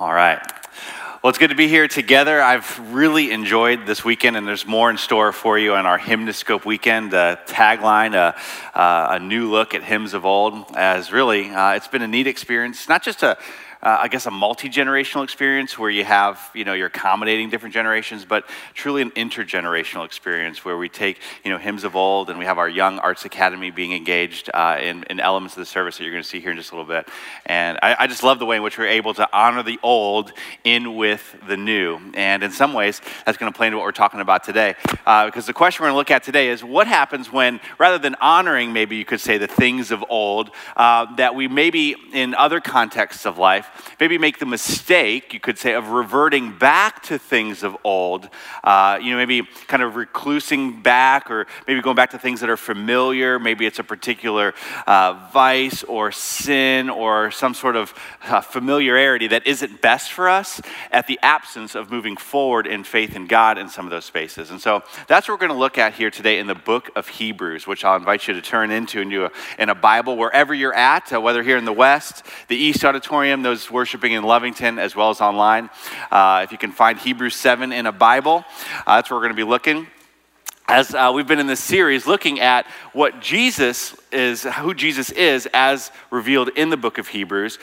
All right. Well, it's good to be here together. I've really enjoyed this weekend, and there's more in store for you on our Hymnoscope Weekend tagline, a new look at hymns of old, as really it's been a neat experience, not just a multi-generational experience where you have, you're accommodating different generations, but truly an intergenerational experience where we take, hymns of old, and we have our young arts academy being engaged in elements of the service that you're going to see here in just a little bit. And I just love the way in which we're able to honor the old in with the new. And in some ways, that's going to play into what we're talking about today. Because the question we're going to look at today is what happens when, rather than honoring, maybe you could say, the things of old, that we maybe in other contexts of life, maybe make the mistake, you could say, of reverting back to things of old, maybe kind of reclusing back, or maybe going back to things that are familiar. Maybe it's a particular vice or sin or some sort of familiarity that isn't best for us at the absence of moving forward in faith in God in some of those spaces. And so that's what we're going to look at here today in the book of Hebrews, which I'll invite you to turn into and do in a Bible wherever you're at, whether here in the West, the East Auditorium, those worshiping in Lovington, as well as online. If you can find Hebrews 7 in a Bible, that's where we're going to be looking. As we've been in this series looking at what Jesus is, who Jesus is as revealed in the book of Hebrews,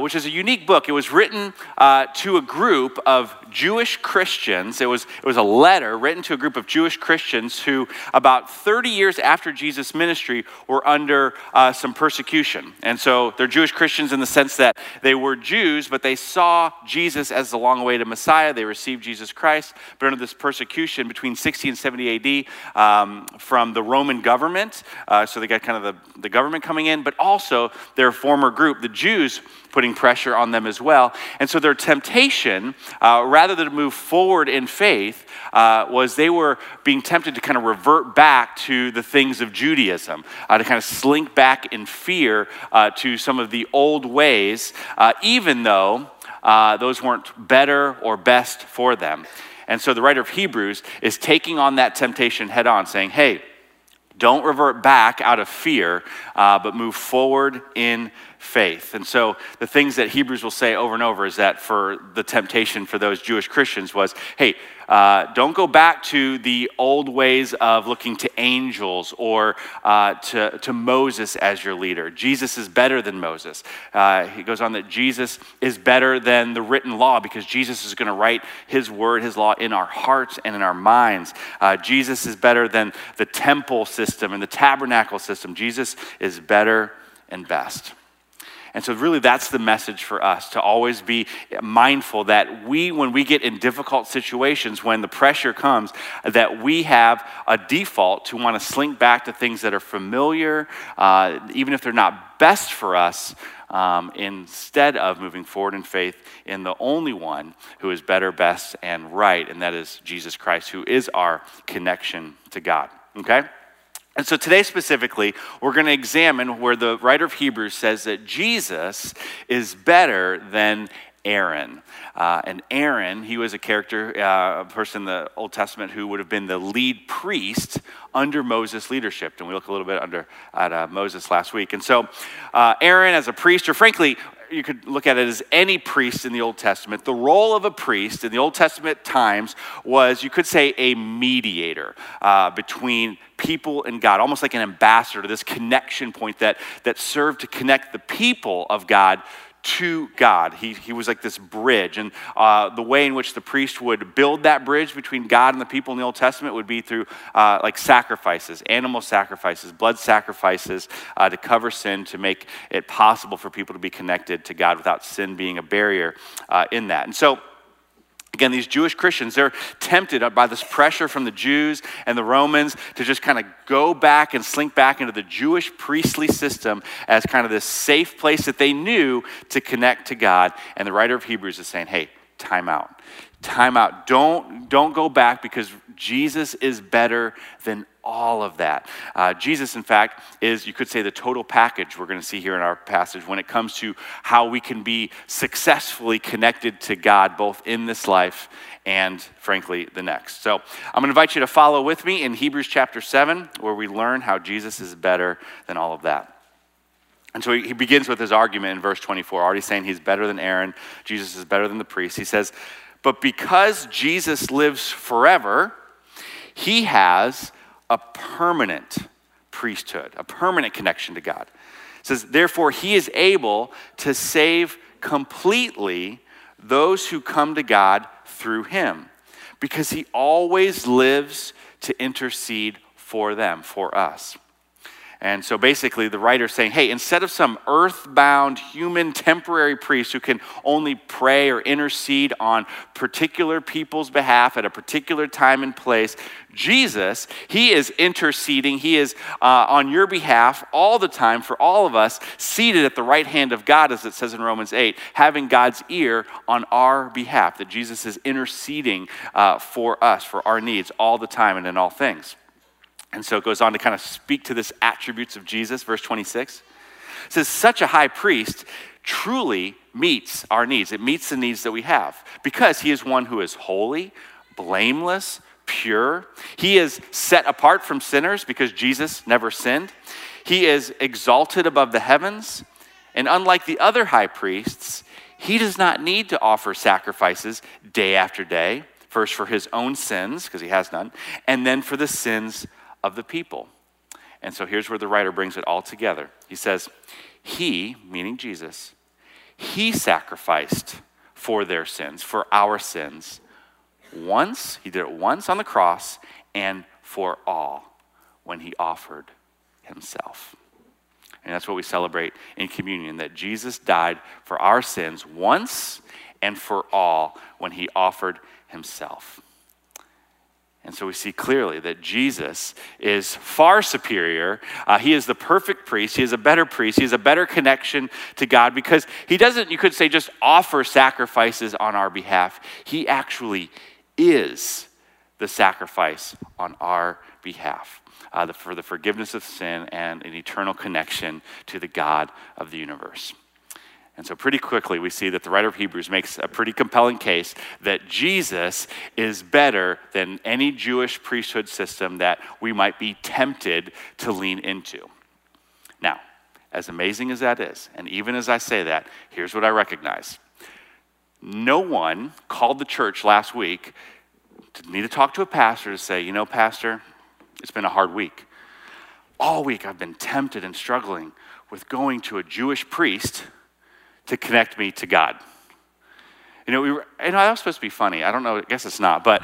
which is a unique book. It was written to a group of Jewish Christians. It was a letter written to a group of Jewish Christians who about 30 years after Jesus' ministry were under some persecution. And so they're Jewish Christians in the sense that they were Jews, but they saw Jesus as the long-awaited Messiah. They received Jesus Christ, but under this persecution between 60 and 70 AD from the Roman government. So they got kind of the government coming in, but also their former group, the Jews, putting pressure on them as well. And so their temptation, rather than move forward in faith, was they were being tempted to kind of revert back to the things of Judaism, to kind of slink back in fear to some of the old ways, even though those weren't better or best for them. And so the writer of Hebrews is taking on that temptation head on, saying, hey, don't revert back out of fear, but move forward in faith. And so the things that Hebrews will say over and over is that for the temptation for those Jewish Christians was, hey, don't go back to the old ways of looking to angels or to Moses as your leader. Jesus is better than Moses. He goes on that Jesus is better than the written law because Jesus is going to write his word, his law in our hearts and in our minds. Jesus is better than the temple system and the tabernacle system. Jesus is better and best. And so really that's the message for us, to always be mindful that we, when we get in difficult situations, when the pressure comes, that we have a default to want to slink back to things that are familiar, even if they're not best for us, instead of moving forward in faith in the only one who is better, best, and right, and that is Jesus Christ, who is our connection to God, okay? And so today specifically, we're going to examine where the writer of Hebrews says that Jesus is better than Aaron. And Aaron, he was a character, a person in the Old Testament who would have been the lead priest under Moses' leadership. And we looked a little bit at Moses last week. And so Aaron as a priest, or frankly, you could look at it as any priest in the Old Testament. The role of a priest in the Old Testament times was, you could say, a mediator between people and God, almost like an ambassador, this connection point that served to connect the people of God to God. He was like this bridge, and the way in which the priest would build that bridge between God and the people in the Old Testament would be through like sacrifices, animal sacrifices, blood sacrifices to cover sin, to make it possible for people to be connected to God without sin being a barrier in that. And so again, these Jewish Christians, they're tempted by this pressure from the Jews and the Romans to just kind of go back and slink back into the Jewish priestly system as kind of this safe place that they knew to connect to God. And the writer of Hebrews is saying, hey, time out. Time out. Don't go back, because Jesus is better than all of that. Jesus, in fact, is, you could say, the total package we're going to see here in our passage when it comes to how we can be successfully connected to God, both in this life and, frankly, the next. So I'm going to invite you to follow with me in Hebrews chapter 7, where we learn how Jesus is better than all of that. And so he begins with his argument in verse 24, already saying he's better than Aaron, Jesus is better than the priest. He says, but because Jesus lives forever, he has a permanent priesthood, a permanent connection to God. It says, therefore, he is able to save completely those who come to God through him, because he always lives to intercede for them, for us. And so basically the writer's saying, hey, instead of some earthbound human temporary priest who can only pray or intercede on particular people's behalf at a particular time and place, Jesus, he is interceding. He is on your behalf all the time for all of us, seated at the right hand of God, as it says in Romans 8, having God's ear on our behalf, that Jesus is interceding for us, for our needs all the time and in all things. And so it goes on to kind of speak to this attributes of Jesus, verse 26. It says, such a high priest truly meets our needs. It meets the needs that we have because he is one who is holy, blameless, pure. He is set apart from sinners because Jesus never sinned. He is exalted above the heavens. And unlike the other high priests, he does not need to offer sacrifices day after day, first for his own sins, because he has none, and then for the sins of the people. And so here's where the writer brings it all together. He says, he, meaning Jesus, he sacrificed for their sins, for our sins, once, he did it once on the cross, and for all when he offered himself. And that's what we celebrate in communion, that Jesus died for our sins once and for all when he offered himself. And so we see clearly that Jesus is far superior. He is the perfect priest. He is a better priest. He has a better connection to God because he doesn't, you could say, just offer sacrifices on our behalf. He actually is the sacrifice on our behalf for the forgiveness of sin and an eternal connection to the God of the universe. And so pretty quickly, we see that the writer of Hebrews makes a pretty compelling case that Jesus is better than any Jewish priesthood system that we might be tempted to lean into. Now, as amazing as that is, and even as I say that, here's what I recognize. No one called the church last week to need to talk to a pastor to say, you know, pastor, it's been a hard week. All week I've been tempted and struggling with going to a Jewish priest to connect me to God. You know, I was supposed to be funny. I don't know, I guess it's not, but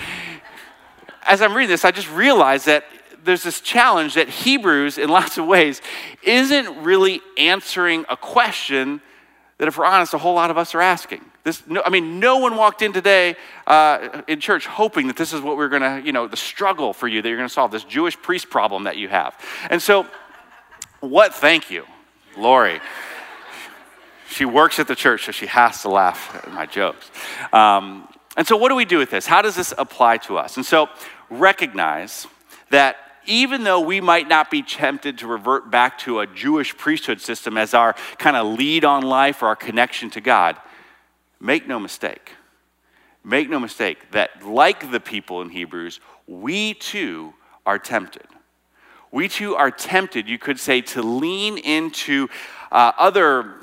as I'm reading this, I just realized that there's this challenge that Hebrews, in lots of ways, isn't really answering a question that, if we're honest, a whole lot of us are asking. No one walked in today in church hoping that this is what we're gonna, the struggle for you that you're gonna solve, this Jewish priest problem that you have. And so, thank you, Lori. She works at the church, so she has to laugh at my jokes. And so what do we do with this? How does this apply to us? And so recognize that even though we might not be tempted to revert back to a Jewish priesthood system as our kind of lead on life or our connection to God, make no mistake that, like the people in Hebrews, we too are tempted. We too are tempted, you could say, to lean into other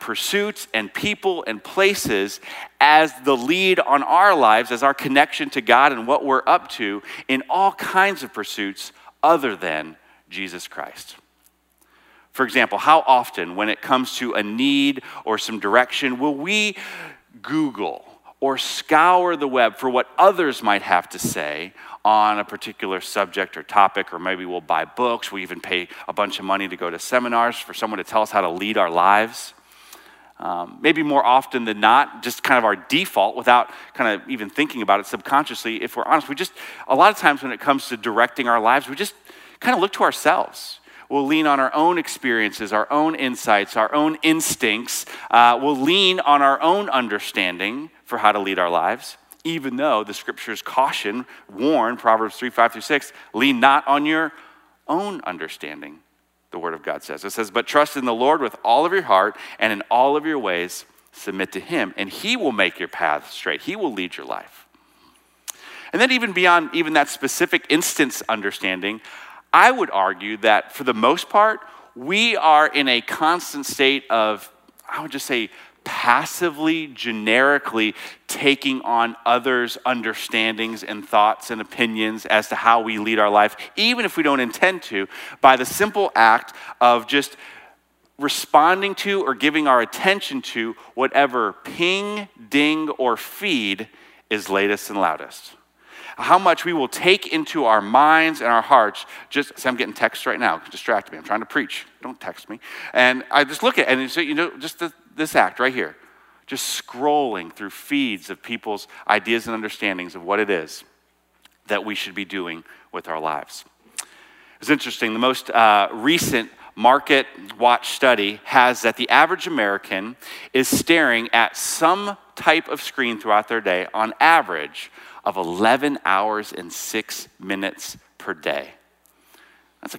pursuits and people and places as the lead on our lives, as our connection to God and what we're up to in all kinds of pursuits other than Jesus Christ. For example, how often when it comes to a need or some direction will we Google or scour the web for what others might have to say on a particular subject or topic, or maybe we'll buy books, we even pay a bunch of money to go to seminars for someone to tell us how to lead our lives. Maybe more often than not, just kind of our default, without kind of even thinking about it subconsciously, if we're honest, a lot of times when it comes to directing our lives, we just kind of look to ourselves. We'll lean on our own experiences, our own insights, our own instincts. We'll lean on our own understanding for how to lead our lives, even though the scriptures warn, Proverbs 3:5-6, lean not on your own understanding, the word of God says. It says, but trust in the Lord with all of your heart and in all of your ways, submit to him, and he will make your path straight. He will lead your life. And then even beyond even that specific instance understanding, I would argue that for the most part, we are in a constant state of, I would just say, passively, generically taking on others' understandings and thoughts and opinions as to how we lead our life, even if we don't intend to, by the simple act of just responding to or giving our attention to whatever ping, ding, or feed is latest and loudest. How much we will take into our minds and our hearts. Just see, I'm getting texts right now. Distract me. I'm trying to preach. Don't text me. And I just look at it, and so, you know, just this act right here, just scrolling through feeds of people's ideas and understandings of what it is that we should be doing with our lives. It's interesting. The most recent Market Watch study has that the average American is staring at some type of screen throughout their day on average of 11 hours and 6 minutes per day. That's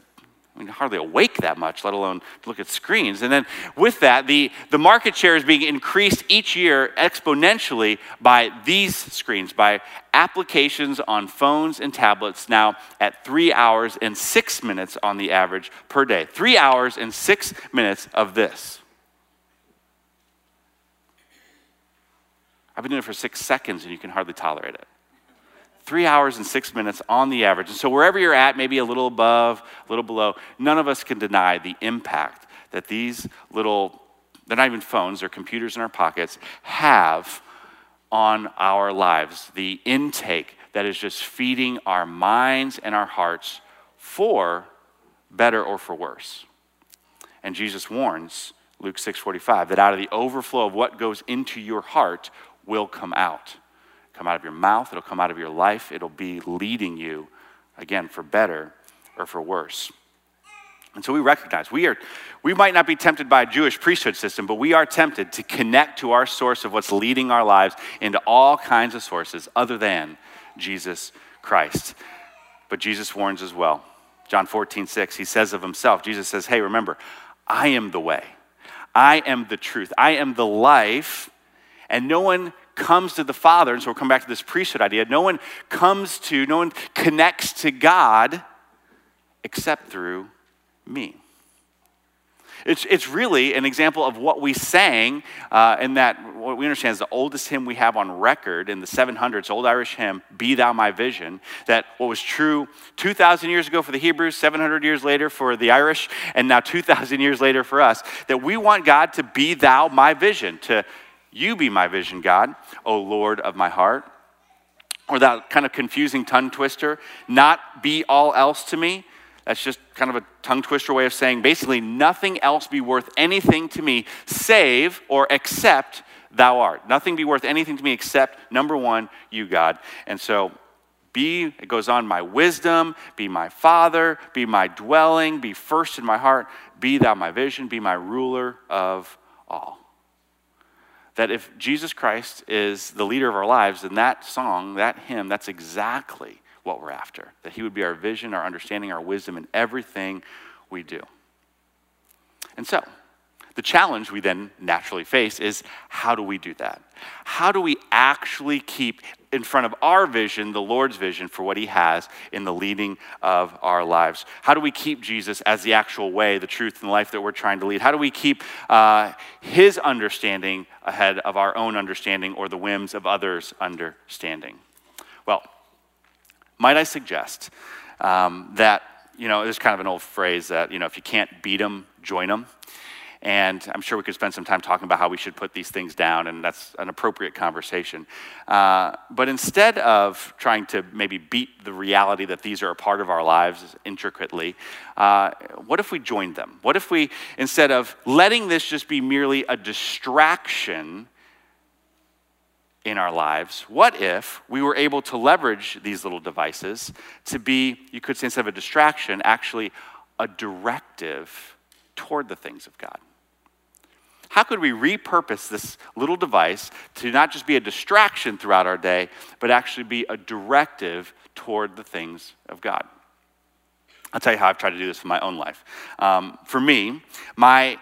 hardly awake that much, let alone look at screens. And then with that, the market share is being increased each year exponentially by these screens, by applications on phones and tablets, now at 3 hours and 6 minutes on the average per day. 3 hours and 6 minutes of this. I've been doing it for 6 seconds and you can hardly tolerate it. 3 hours and 6 minutes on the average. And so wherever you're at, maybe a little above, a little below, none of us can deny the impact that these little, they're not even phones, they're computers in our pockets, have on our lives. The intake that is just feeding our minds and our hearts for better or for worse. And Jesus warns, Luke 6:45, that out of the overflow of what goes into your heart will come out of your mouth, it'll come out of your life, it'll be leading you, again, for better or for worse. And so we recognize we might not be tempted by a Jewish priesthood system, but we are tempted to connect to our source of what's leading our lives into all kinds of sources other than Jesus Christ. But Jesus warns as well. John 14:6, he says of himself, Jesus says, hey, remember, I am the way, I am the truth, I am the life, and no one comes to the Father, and so we'll come back to this priesthood idea, no one connects to God except through me. It's really an example of what we sang in that, what we understand is the oldest hymn we have on record in the 700s, old Irish hymn, Be Thou My Vision, that what was true 2,000 years ago for the Hebrews, 700 years later for the Irish, and now 2,000 years later for us, that we want God to be thou my vision, to You be my vision, God, O Lord of my heart. Or that kind of confusing tongue twister, not be all else to me. That's just kind of a tongue twister way of saying basically nothing else be worth anything to me save or except thou art. Nothing be worth anything to me except, number one, you, God. And so be, it goes on, my wisdom, be my father, be my dwelling, be first in my heart, be thou my vision, be my ruler of all. That if Jesus Christ is the leader of our lives, then that song, that hymn, that's exactly what we're after. That he would be our vision, our understanding, our wisdom in everything we do. And so, the challenge we then naturally face is how do we do that? How do we actually keep in front of our vision, the Lord's vision for what he has in the leading of our lives? How do we keep Jesus as the actual way, the truth, and the life that we're trying to lead? How do we keep his understanding ahead of our own understanding or the whims of others' understanding? Well, might I suggest that, you know, there's kind of an old phrase that, you know, if you can't beat them, join them. And I'm sure we could spend some time talking about how we should put these things down, and that's an appropriate conversation. But instead of trying to maybe beat the reality that these are a part of our lives intricately, what if we joined them? What if we, instead of letting this just be merely a distraction in our lives, what if we were able to leverage these little devices to be, you could say instead of a distraction, actually a directive toward the things of God? How could we repurpose this little device to not just be a distraction throughout our day, but actually be a directive toward the things of God? I'll tell you how I've tried to do this for my own life. For me, my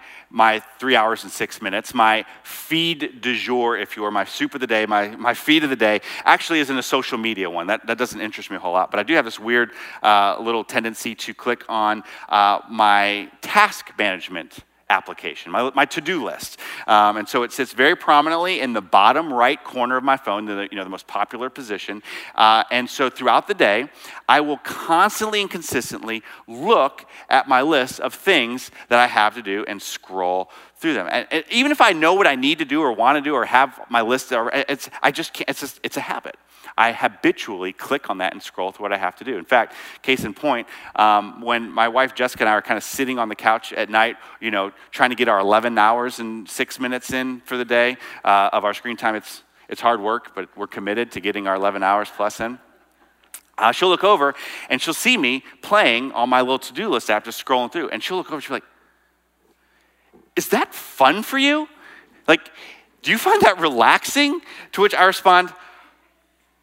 3 hours and 6 minutes, my feed du jour, if you will, my soup of the day, my feed of the day, actually isn't a social media one. That doesn't interest me a whole lot, but I do have this weird little tendency to click on my task management application, my to-do list. And so it sits very prominently in the bottom right corner of my phone, the most popular position. And so throughout the day, I will constantly and consistently look at my list of things that I have to do and scroll through them. And even if I know what I need to do or want to do or have my list, it's a habit. I habitually click on that and scroll through what I have to do. In fact, case in point, when my wife Jessica and I are kind of sitting on the couch at night, trying to get our 11 hours and 6 minutes in for the day of our screen time, it's hard work, but we're committed to getting our 11 hours plus in. She'll look over and she'll see me playing on my little to-do list app, just scrolling through, and she'll look over and she'll be like, "Is that fun for you? Like, do you find that relaxing?" To which I respond,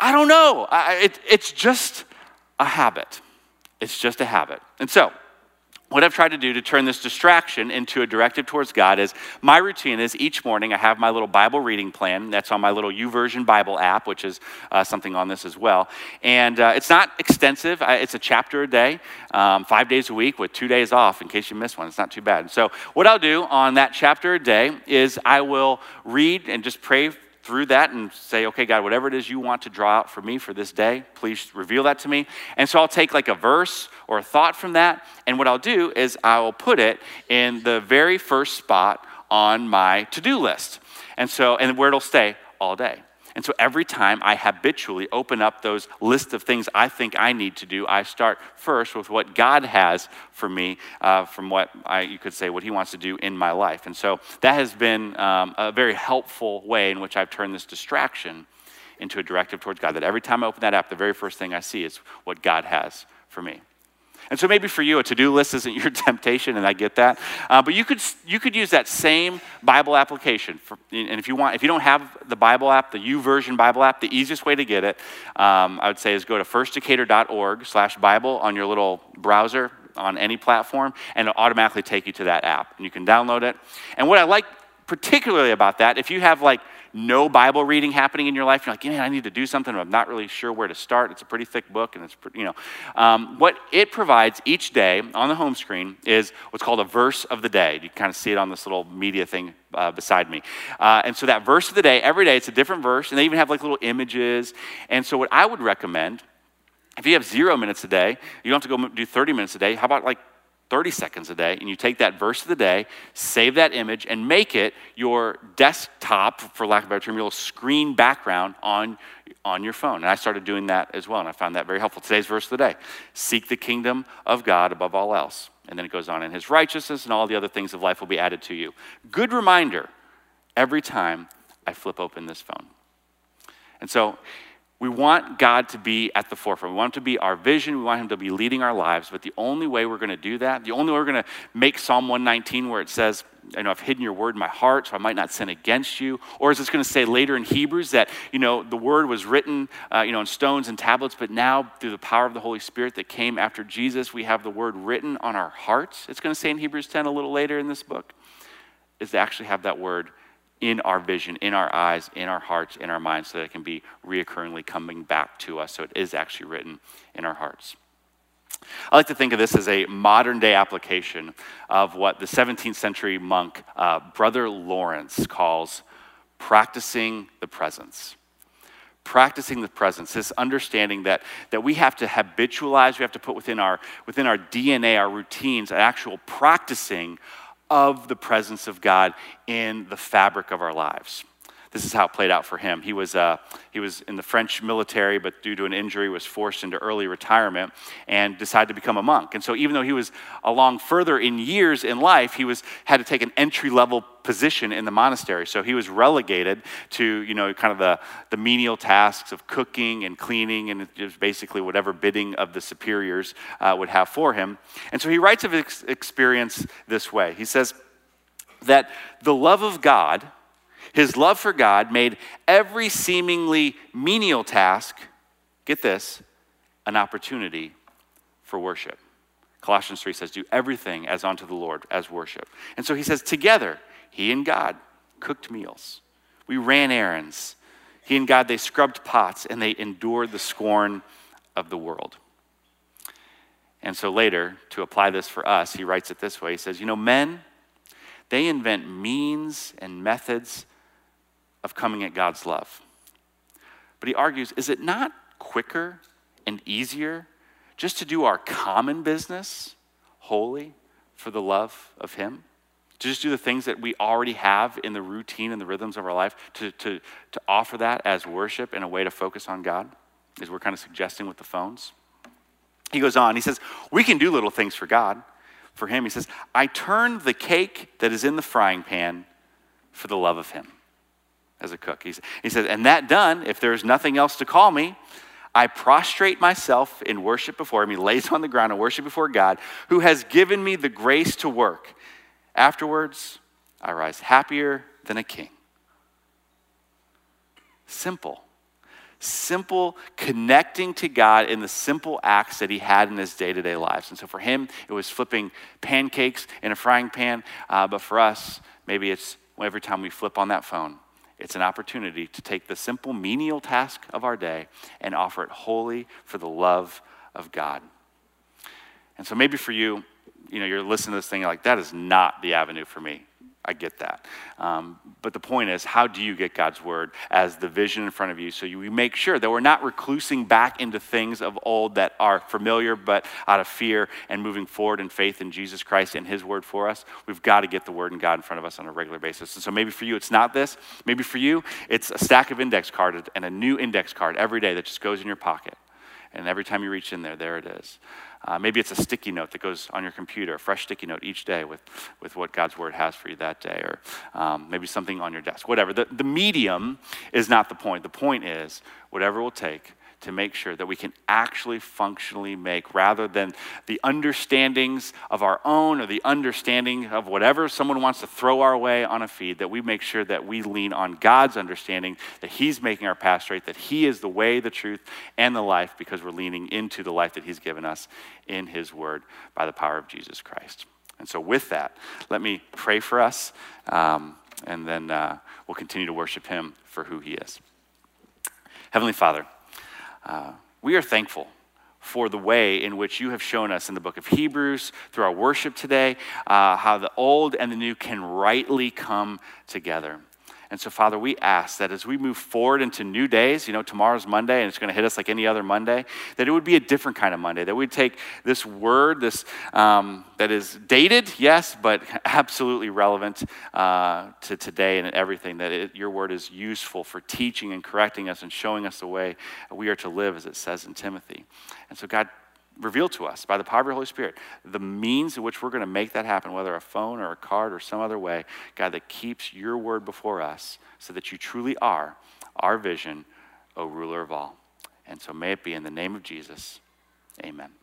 "I don't know. It's just a habit. It's just a habit." And so what I've tried to do to turn this distraction into a directive towards God is my routine is each morning I have my little Bible reading plan that's on my little YouVersion Bible app, which is something on this as well. And it's not extensive. It's a chapter a day, 5 days a week with 2 days off in case you miss one. It's not too bad. And so what I'll do on that chapter a day is I will read and just pray through that and say, "Okay, God, whatever it is you want to draw out for me for this day, please reveal that to me." And so I'll take like a verse or a thought from that, and what I'll do is I will put it in the very first spot on my to-do list. And where it'll stay all day. And so every time I habitually open up those list of things I think I need to do, I start first with what God has for me, from what he wants to do in my life. And so that has been a very helpful way in which I've turned this distraction into a directive towards God, that every time I open that app, the very first thing I see is what God has for me. And so maybe for you, a to-do list isn't your temptation, and I get that. But you could use that same Bible application. And if you don't have the Bible app, the YouVersion Bible app, the easiest way to get it, I would say, is go to firstdecatur.org/Bible on your little browser on any platform, and it'll automatically take you to that app. And you can download it. And what I like particularly about that, if you have like no Bible reading happening in your life, you're like, "I need to do something, but I'm not really sure where to start. It's a pretty thick book," and what it provides each day on the home screen is what's called a verse of the day. You can kind of see it on this little media thing beside me. And so that verse of the day, every day it's a different verse, and they even have like little images. And so what I would recommend, if you have 0 minutes a day, you don't have to go do 30 minutes a day. How about like 30 seconds a day, and you take that verse of the day, save that image, and make it your desktop, for lack of a better term, your little screen background on your phone. And I started doing that as well, and I found that very helpful. Today's verse of the day: "Seek the kingdom of God above all else." And then it goes on, "And his righteousness and all the other things of life will be added to you." Good reminder every time I flip open this phone. And so we want God to be at the forefront. We want him to be our vision. We want him to be leading our lives. But the only way we're going to do that, the only way we're going to make Psalm 119, where it says, "I've hidden your word in my heart, so I might not sin against you," or is it's going to say later in Hebrews that, the word was written, in stones and tablets, but now through the power of the Holy Spirit that came after Jesus, we have the word written on our hearts. It's going to say in Hebrews 10 a little later in this book, is to actually have that word in our vision, in our eyes, in our hearts, in our minds, so that it can be reoccurringly coming back to us, so it is actually written in our hearts. I like to think of this as a modern-day application of what the 17th century monk, Brother Lawrence, calls practicing the presence. Practicing the presence, this understanding that we have to habitualize, we have to put within our DNA, our routines, an actual practicing of the presence of God in the fabric of our lives. This is how it played out for him. He was in the French military, but due to an injury was forced into early retirement and decided to become a monk. And so even though he was along further in years in life, he had to take an entry-level position in the monastery. So he was relegated to, kind of the menial tasks of cooking and cleaning, and just basically whatever bidding of the superiors would have for him. And so he writes of his experience this way. He says that the love of God, his love for God, made every seemingly menial task, get this, an opportunity for worship. Colossians 3 says, do everything as unto the Lord, as worship. And so he says, together, he and God cooked meals. We ran errands. He and God, they scrubbed pots, and they endured the scorn of the world. And so later, to apply this for us, he writes it this way. He says, men, they invent means and methods of coming at God's love. But he argues, is it not quicker and easier just to do our common business wholly for the love of him? To just do the things that we already have in the routine and the rhythms of our life, to offer that as worship and a way to focus on God, as we're kind of suggesting with the phones. He goes on, he says, we can do little things for God. For him, he says, I turned the cake that is in the frying pan for the love of him as a cook. He says, and that done, if there is nothing else to call me, I prostrate myself in worship before him. He lays on the ground and worship before God, who has given me the grace to work. Afterwards, I rise happier than a king. Simple. Simple connecting to God in the simple acts that he had in his day-to-day lives. And so for him, it was flipping pancakes in a frying pan. But for us, maybe it's every time we flip on that phone, it's an opportunity to take the simple menial task of our day and offer it wholly for the love of God. And so maybe for you, you're listening to this thing, you're like, that is not the avenue for me. I get that. But the point is, how do you get God's word as the vision in front of you so you make sure that we're not reclusing back into things of old that are familiar but out of fear, and moving forward in faith in Jesus Christ and his word for us? We've got to get the word and God in front of us on a regular basis. And so maybe for you, it's not this. Maybe for you, it's a stack of index cards and a new index card every day that just goes in your pocket. And every time you reach in there, there it is. Maybe it's a sticky note that goes on your computer, a fresh sticky note each day with what God's word has for you that day, or maybe something on your desk, whatever. The medium is not the point. The point is whatever it will take to make sure that we can actually functionally make, rather than the understandings of our own or the understanding of whatever someone wants to throw our way on a feed, that we make sure that we lean on God's understanding, that he's making our path straight, that he is the way, the truth, and the life, because we're leaning into the life that he's given us in his word by the power of Jesus Christ. And so with that, let me pray for us, and then we'll continue to worship him for who he is. Heavenly Father, we are thankful for the way in which you have shown us in the book of Hebrews through our worship today, how the old and the new can rightly come together. And so, Father, we ask that as we move forward into new days, tomorrow's Monday, and it's going to hit us like any other Monday, that it would be a different kind of Monday, that we'd take this word, this that is dated, yes, but absolutely relevant to today and everything, that your word is useful for teaching and correcting us and showing us the way we are to live, as it says in Timothy. And so, God, reveal to us by the power of your Holy Spirit the means in which we're going to make that happen, whether a phone or a card or some other way, God, that keeps your word before us so that you truly are our vision, O ruler of all. And so may it be in the name of Jesus. Amen.